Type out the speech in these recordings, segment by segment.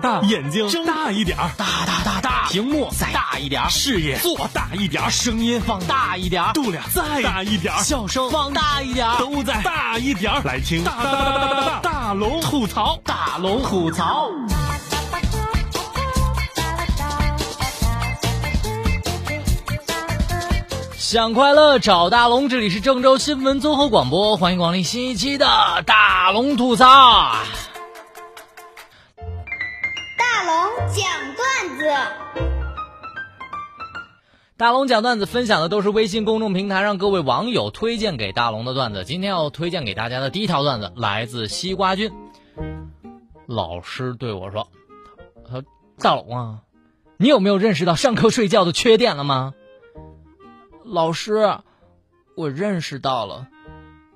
大眼睛睁大一点，大屏幕再大一点，视野做大一点，声音放大一点，度量再大一点，笑声放大一点，都再大一点，来听大龙吐槽，大龙吐槽。想快乐找大龙，这里是郑州新闻综合广播，欢迎光临新一期的大龙吐槽。大龙讲段子，大龙讲段子分享的都是微信公众平台让各位网友推荐给大龙的段子。今天要推荐给大家的第一条段子来自西瓜君。老师对我说：“大龙啊，你有没有认识到上课睡觉的缺点了吗？”老师，我认识到了。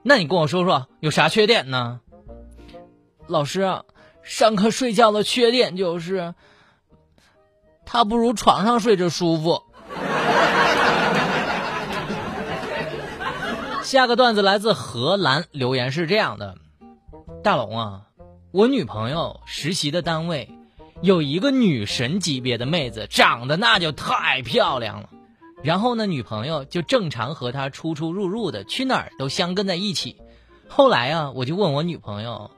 那你跟我说说有啥缺点呢？老师，上课睡觉的缺点就是他不如床上睡着舒服。下个段子来自荷兰，留言是这样的：大龙啊，我女朋友实习的单位有一个女神级别的妹子，长得那就太漂亮了。然后呢，女朋友就正常和他出入入的，去哪儿都相跟在一起。后来啊，我就问我女朋友，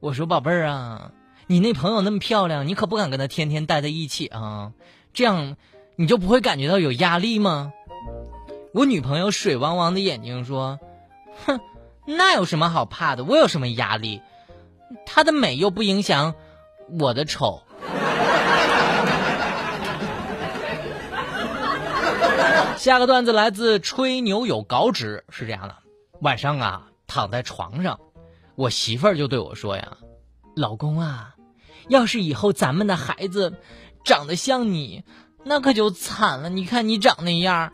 我说宝贝儿啊，你那朋友那么漂亮，你可不敢跟她天天待在一起啊，这样你就不会感觉到有压力吗？我女朋友水汪汪的眼睛说，哼，那有什么好怕的，我有什么压力？她的美又不影响我的丑。下个段子来自吹牛有稿纸，是这样的：晚上啊，躺在床上，我媳妇儿就对我说呀，老公啊，要是以后咱们的孩子长得像你，那可就惨了，你看你长那样。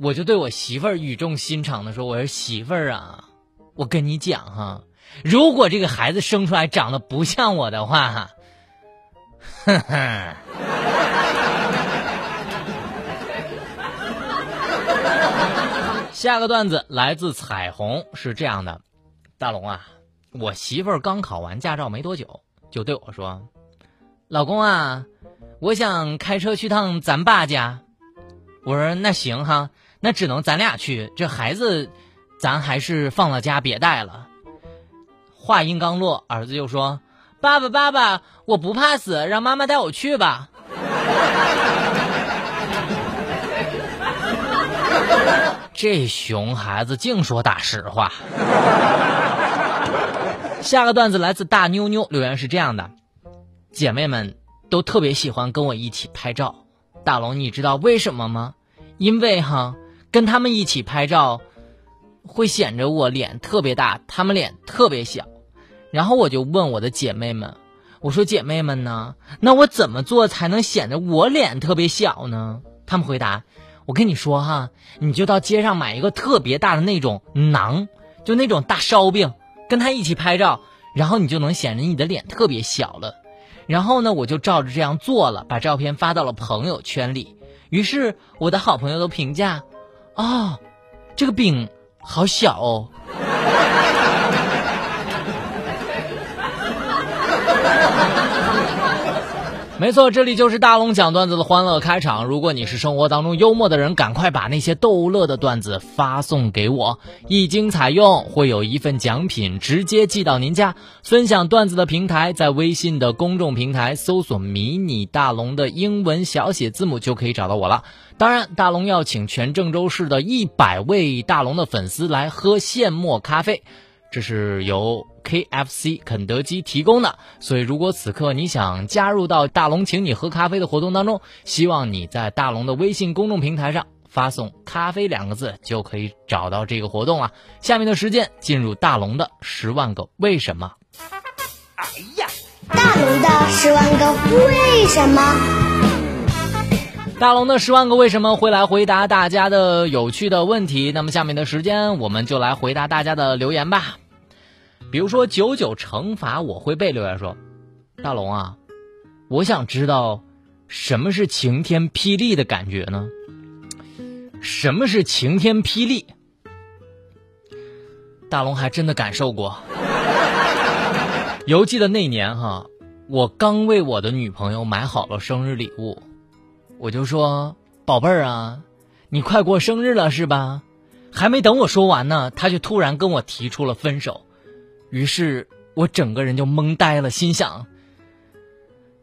我就对我媳妇儿语重心长的说，我说媳妇儿啊，我跟你讲哈，如果这个孩子生出来长得不像我的话，哼哼。下个段子来自彩虹，是这样的：大龙啊，我媳妇儿刚考完驾照没多久，就对我说，老公啊，我想开车去趟咱爸家。我说那行哈，那只能咱俩去，这孩子咱还是放到家别带了。话音刚落，儿子就说，爸爸，我不怕死，让妈妈带我去吧。这熊孩子净说大实话。下个段子来自大妞妞，留言是这样的：姐妹们都特别喜欢跟我一起拍照，大龙你知道为什么吗？因为哈，跟他们一起拍照会显着我脸特别大，他们脸特别小。然后我就问我的姐妹们，我说姐妹们呢，那我怎么做才能显得我脸特别小呢？他们回答，我跟你说哈，你就到街上买一个特别大的那种馕，就那种大烧饼，跟他一起拍照，然后你就能显得你的脸特别小了。然后呢，我就照着这样做了，把照片发到了朋友圈里。于是我的好朋友都评价，哦，这个饼好小哦。没错，这里就是大龙讲段子的欢乐开场。如果你是生活当中幽默的人，赶快把那些逗乐的段子发送给我，一经采用会有一份奖品直接寄到您家。分享段子的平台在微信的公众平台搜索迷你大龙的英文小写字母就可以找到我了。当然，大龙要请全郑州市的100位大龙的粉丝来喝现磨咖啡，这是由KFC 肯德基提供的，所以如果此刻你想加入到大龙请你喝咖啡的活动当中，希望你在大龙的微信公众平台上发送咖啡2个字就可以找到这个活动了。下面的时间进入大龙的10万个为什么。哎呀，大龙的10万个为什么。大龙的10万个为什么会来回答大家的有趣的问题，那么下面的时间我们就来回答大家的留言吧。比如说99惩罚我会被留言说，大龙啊，我想知道什么是晴天霹雳的感觉呢？什么是晴天霹雳？大龙还真的感受过。犹记得那年哈，我刚为我的女朋友买好了生日礼物，我就说，宝贝儿啊，你快过生日了是吧？还没等我说完呢，她就突然跟我提出了分手。于是我整个人就懵呆了，心想，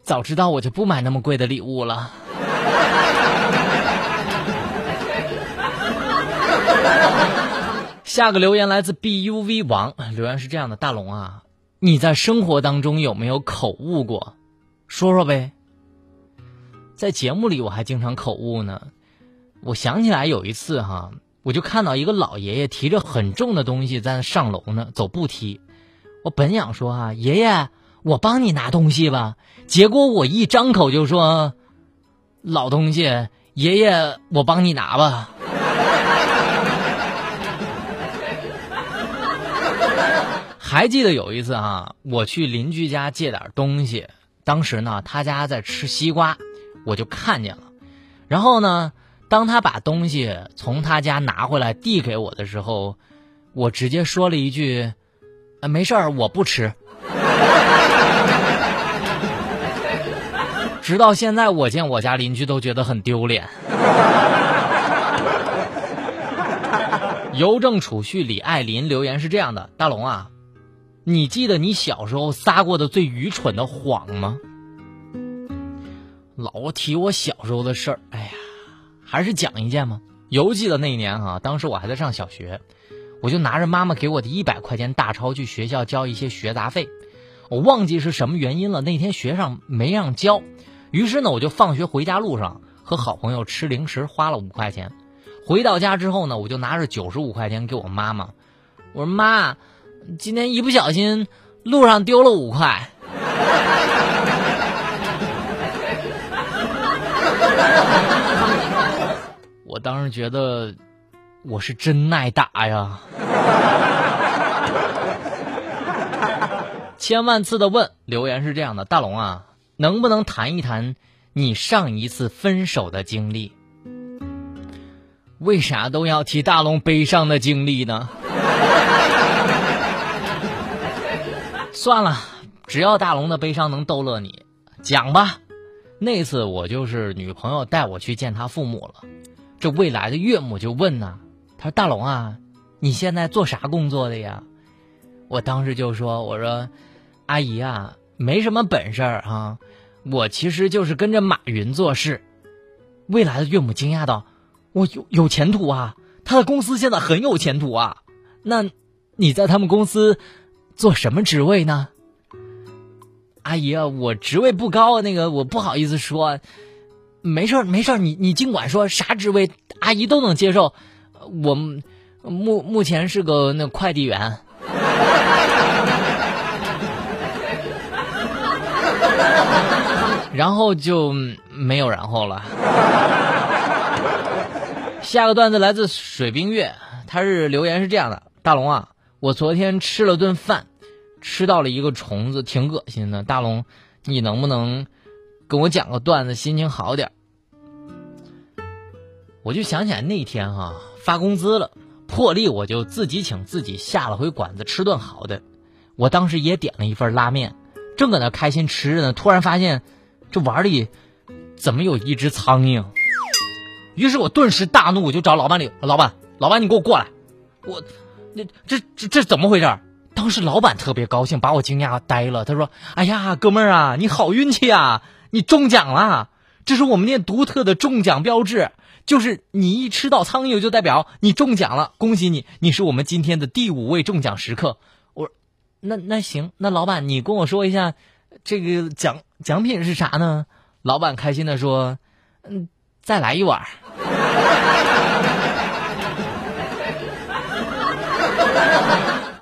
早知道我就不买那么贵的礼物了。下个留言来自 BUV 王，留言是这样的：大龙啊，你在生活当中有没有口误过？说说呗。在节目里我还经常口误呢。我想起来有一次哈，我就看到一个老爷爷提着很重的东西在上楼呢，走步梯。我本想说啊，爷爷，我帮你拿东西吧。结果我一张口就说，老东西，爷爷，我帮你拿吧。还记得有一次啊，我去邻居家借点东西，当时呢他家在吃西瓜，我就看见了。然后呢，当他把东西从他家拿回来递给我的时候，我直接说了一句，没事儿，我不吃。直到现在我见我家邻居都觉得很丢脸。邮政储蓄李爱林留言是这样的：大龙啊，你记得你小时候撒过的最愚蠢的谎吗？老提我小时候的事儿，哎呀，还是讲一件吗？犹记得那一年啊，当时我还在上小学，我就拿着妈妈给我的100块钱大钞去学校交一些学杂费，我忘记是什么原因了，那天学上没让交，于是呢，我就放学回家路上和好朋友吃零食花了5块钱，回到家之后呢，我就拿着95块钱给我妈妈，我说妈，今天一不小心路上丢了5块。我当时觉得我是真耐打呀。千万次的问留言是这样的：大龙啊，能不能谈一谈你上一次分手的经历？为啥都要提大龙悲伤的经历呢？算了，只要大龙的悲伤能逗乐你，讲吧。那次我就是女朋友带我去见她父母了，这未来的岳母就问呢，她说，大龙啊，你现在做啥工作的呀？我当时就说，我说，阿姨啊，没什么本事啊，我其实就是跟着马云做事。未来的岳母惊讶道，我有前途啊，他的公司现在很有前途啊。那你在他们公司做什么职位呢？阿姨啊，我职位不高，那个我不好意思说。没事没事，你尽管说，啥职位阿姨都能接受。我目前是个那快递员。然后就没有然后了。下个段子来自水冰月，他是留言是这样的：大龙啊，我昨天吃了顿饭，吃到了一个虫子，挺恶心的。大龙，你能不能跟我讲个段子，心情好点？我就想起来那天啊，发工资了，破例我就自己请自己下了回馆子吃顿好的。我当时也点了一份拉面，正搁那开心吃着呢，突然发现这碗里怎么有一只苍蝇。于是我顿时大怒，我就找老板领，老板你给我过来，我这怎么回事？当时老板特别高兴，把我惊讶呆了，他说，哎呀，哥们儿啊，你好运气啊，你中奖了，这是我们店独特的中奖标志，就是你一吃到苍蝇就代表你中奖了，恭喜你，你是我们今天的第5位中奖食客。我说，那行，那老板你跟我说一下这个奖品是啥呢？老板开心的说，再来一碗。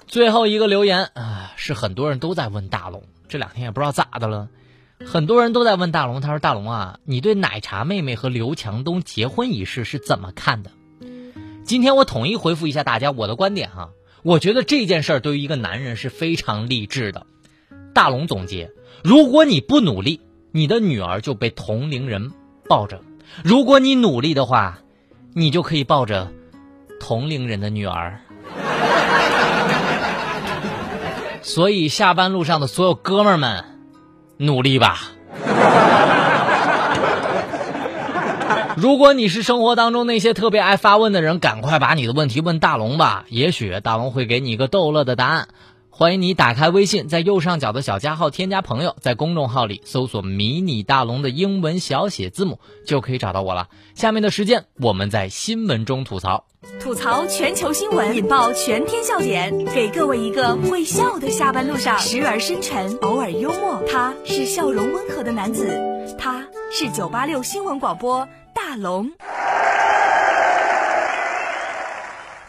最后一个留言啊，是很多人都在问大龙，这2天也不知道咋的了，很多人都在问大龙，他说，大龙啊，你对奶茶妹妹和刘强东结婚一事是怎么看的？今天我统一回复一下大家我的观点哈，我觉得这件事儿对于一个男人是非常励志的。大龙总结，如果你不努力，你的女儿就被同龄人抱着，如果你努力的话，你就可以抱着同龄人的女儿。所以下班路上的所有哥们儿们，努力吧。如果你是生活当中那些特别爱发问的人，赶快把你的问题问大龙吧，也许大龙会给你一个逗乐的答案。欢迎你打开微信，在右上角的小加号添加朋友，在公众号里搜索迷你大龙的英文小写字母就可以找到我了。下面的时间我们在新闻中吐槽，吐槽全球新闻，引爆全天笑点，给各位一个会笑的下班路上，时而深沉，偶尔幽默。他是笑容温和的男子，他是986新闻广播大龙。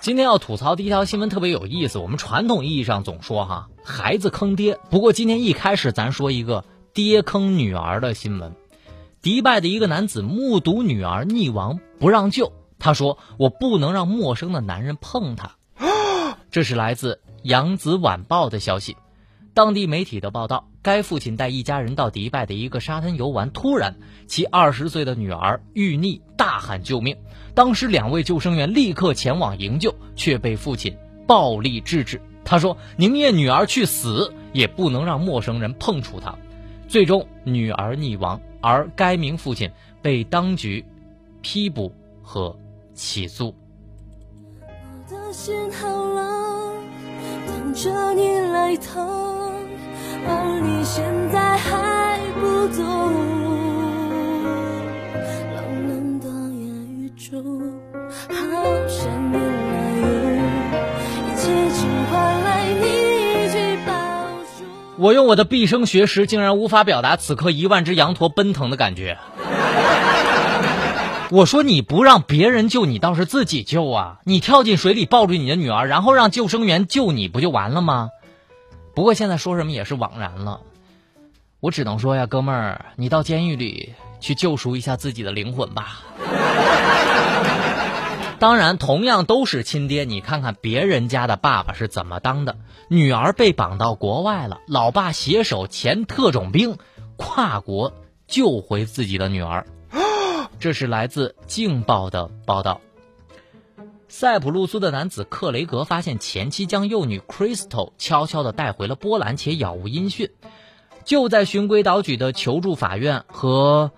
今天要吐槽的一条新闻特别有意思，我们传统意义上总说孩子坑爹，不过今天一开始咱说一个爹坑女儿的新闻。迪拜的一个男子目睹女儿溺亡不让救，他说我不能让陌生的男人碰她。这是来自扬子晚报的消息。当地媒体的报道，该父亲带一家人到迪拜的一个沙滩游玩，突然其20岁的女儿遇溺大喊救命，当时两位救生员立刻前往营救，却被父亲暴力制止。他说宁愿女儿去死，也不能让陌生人碰触她。最终女儿溺亡，而该名父亲被当局批捕和起诉。我的心好冷，等着你来疼，而你现在还不走，冷冷的言语中好想你来拥，一起去换来你去抱住我。用我的毕生学识竟然无法表达此刻1万只羊驼奔腾的感觉。我说你不让别人救，你倒是自己救啊，你跳进水里抱住你的女儿，然后让救生员救你，不就完了吗？不过现在说什么也是枉然了，我只能说呀，哥们儿，你到监狱里去救赎一下自己的灵魂吧。当然同样都是亲爹，你看看别人家的爸爸是怎么当的，女儿被绑到国外了，老爸携手前特种兵跨国救回自己的女儿。这是来自镜报的报道。塞浦路斯的男子克雷格发现前妻将幼女 Crystal 悄悄地带回了波兰，且杳无音讯。就在循规蹈矩的求助法院和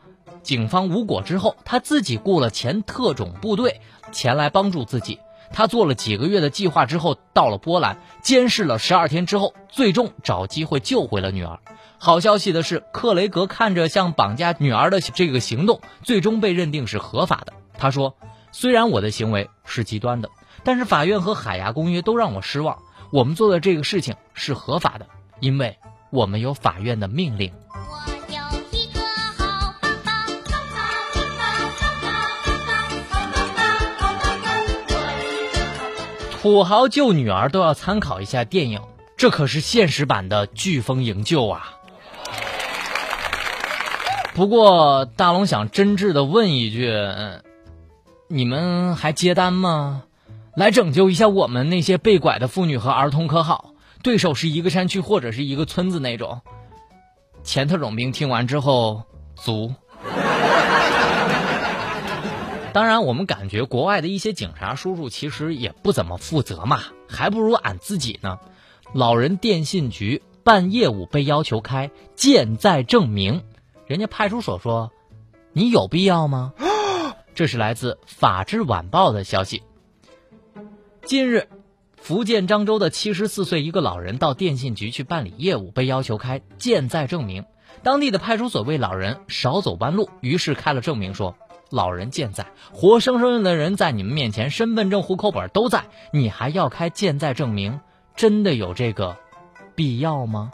警方无果之后，他自己雇了前特种部队前来帮助自己。他做了几个月的计划之后，到了波兰监视了12天之后，最终找机会救回了女儿。好消息的是，克雷格看着像绑架女儿的这个行动最终被认定是合法的。他说虽然我的行为是极端的，但是法院和海牙公约都让我失望，我们做的这个事情是合法的，因为我们有法院的命令。土豪救女儿都要参考一下电影，这可是现实版的飓风营救啊。不过大龙想真挚的问一句，你们还接单吗？来拯救一下我们那些被拐的妇女和儿童可好？对手是一个山区或者是一个村子那种。前特种兵听完之后足。当然我们感觉国外的一些警察叔叔其实也不怎么负责嘛，还不如俺自己呢。老人电信局办业务被要求开健在证明，人家派出所说你有必要吗？这是来自法制晚报的消息。近日福建漳州的74岁一个老人到电信局去办理业务，被要求开健在证明，当地的派出所为老人少走弯路，于是开了证明，说老人健在，活生生的人在你们面前，身份证户口本都在，你还要开健在证明，真的有这个必要吗？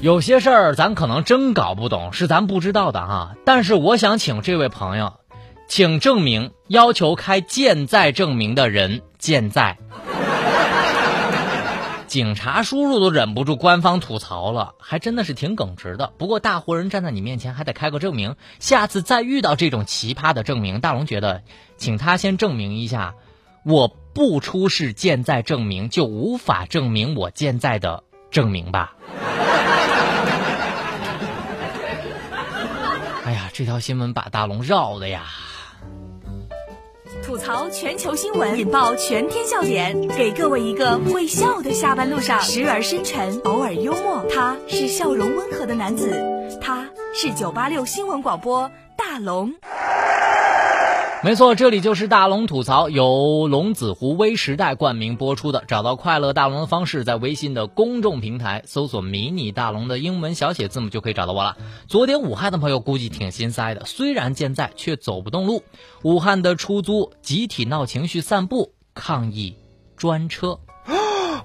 有些事儿咱可能真搞不懂，是咱不知道的但是我想请这位朋友，请证明要求开健在证明的人健在。警察叔叔都忍不住官方吐槽了，还真的是挺耿直的。不过大活人站在你面前还得开个证明，下次再遇到这种奇葩的证明，大龙觉得请他先证明一下我不出示健在证明，就无法证明我健在的证明吧。哎呀，这条新闻把大龙绕的呀！吐槽全球新闻，引爆全天笑点，给各位一个会笑的下班路上，时而深沉，偶尔幽默。他是笑容温和的男子，他是986新闻广播大龙。没错，这里就是大龙吐槽，由龙子湖微时代冠名播出的。找到快乐大龙的方式，在微信的公众平台搜索迷你大龙的英文小写字母就可以找到我了。昨天武汉的朋友估计挺心塞的，虽然健在却走不动路。武汉的出租集体闹情绪散步抗议专车，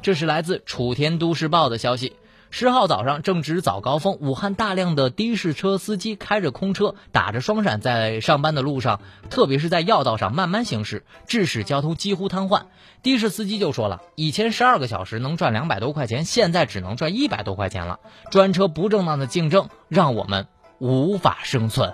这是来自楚天都市报的消息。10号早上正值早高峰，武汉大量的的士车司机开着空车，打着双闪，在上班的路上，特别是在要道上慢慢行驶，致使交通几乎瘫痪。的士司机就说了，以前12个小时能赚200多块钱，现在只能赚100多块钱了。专车不正当的竞争让我们无法生存。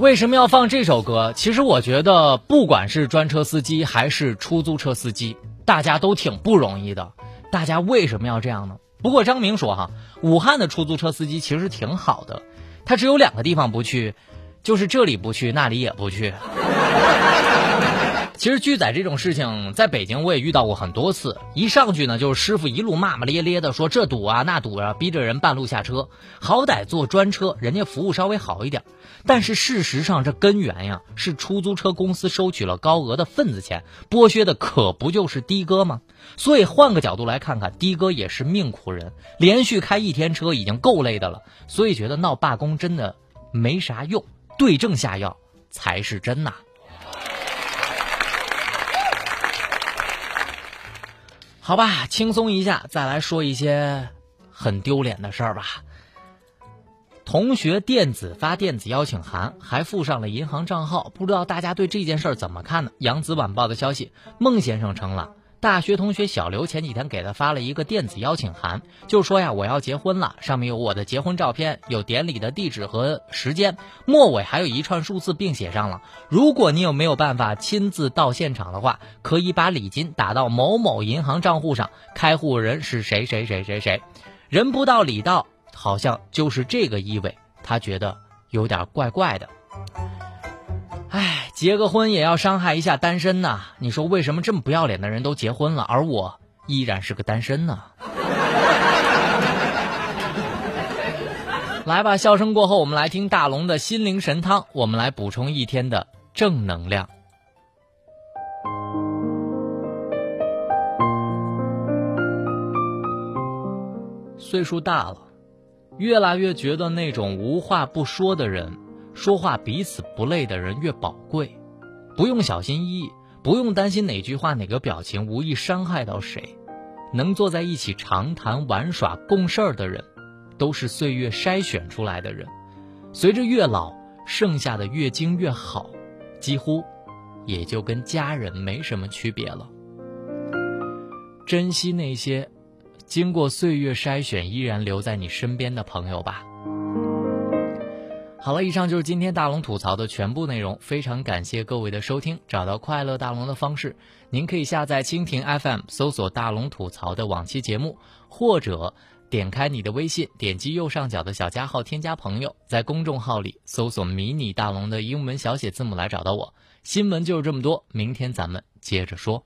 为什么要放这首歌？其实我觉得不管是专车司机还是出租车司机，大家都挺不容易的。大家为什么要这样呢？不过张明说武汉的出租车司机其实挺好的，他只有2个地方不去，就是这里不去，那里也不去。其实拒载这种事情在北京我也遇到过很多次，一上去呢就是师傅一路骂骂咧咧的说这堵啊那堵啊，逼着人半路下车。好歹坐专车人家服务稍微好一点，但是事实上这根源呀是出租车公司收取了高额的份子钱，剥削的可不就是的哥吗？所以换个角度来看看，的哥也是命苦人，连续开1天车已经够累的了，所以觉得闹罢工真的没啥用，对症下药才是真呐。好吧，轻松一下，再来说一些很丢脸的事儿吧。同学电子发电子邀请函，还附上了银行账号，不知道大家对这件事儿怎么看呢？扬子晚报的消息，孟先生称了，大学同学小刘前几天给他发了一个电子邀请函，就说呀我要结婚了，上面有我的结婚照片，有典礼的地址和时间，末尾还有一串数字，并写上了如果你有没有办法亲自到现场的话，可以把礼金打到某某银行账户上，开户人是谁谁谁谁谁。人不到礼到，好像就是这个意味，他觉得有点怪怪的。唉，结个婚也要伤害一下单身呐！你说为什么这么不要脸的人都结婚了，而我依然是个单身呢？来吧，笑声过后，我们来听大龙的心灵神汤，我们来补充一天的正能量。岁数大了，越来越觉得那种无话不说的人，说话彼此不累的人越宝贵，不用小心翼翼，不用担心哪句话哪个表情无意伤害到谁，能坐在一起长谈玩耍共事儿的人，都是岁月筛选出来的人。随着越老，剩下的越精越好，几乎也就跟家人没什么区别了。珍惜那些经过岁月筛选依然留在你身边的朋友吧。好了，以上就是今天大龙吐槽的全部内容，非常感谢各位的收听。找到快乐大龙的方式，您可以下载蜻蜓 FM 搜索大龙吐槽的往期节目，或者点开你的微信，点击右上角的小加号添加朋友，在公众号里搜索迷你大龙的英文小写字母来找到我。新闻就是这么多，明天咱们接着说。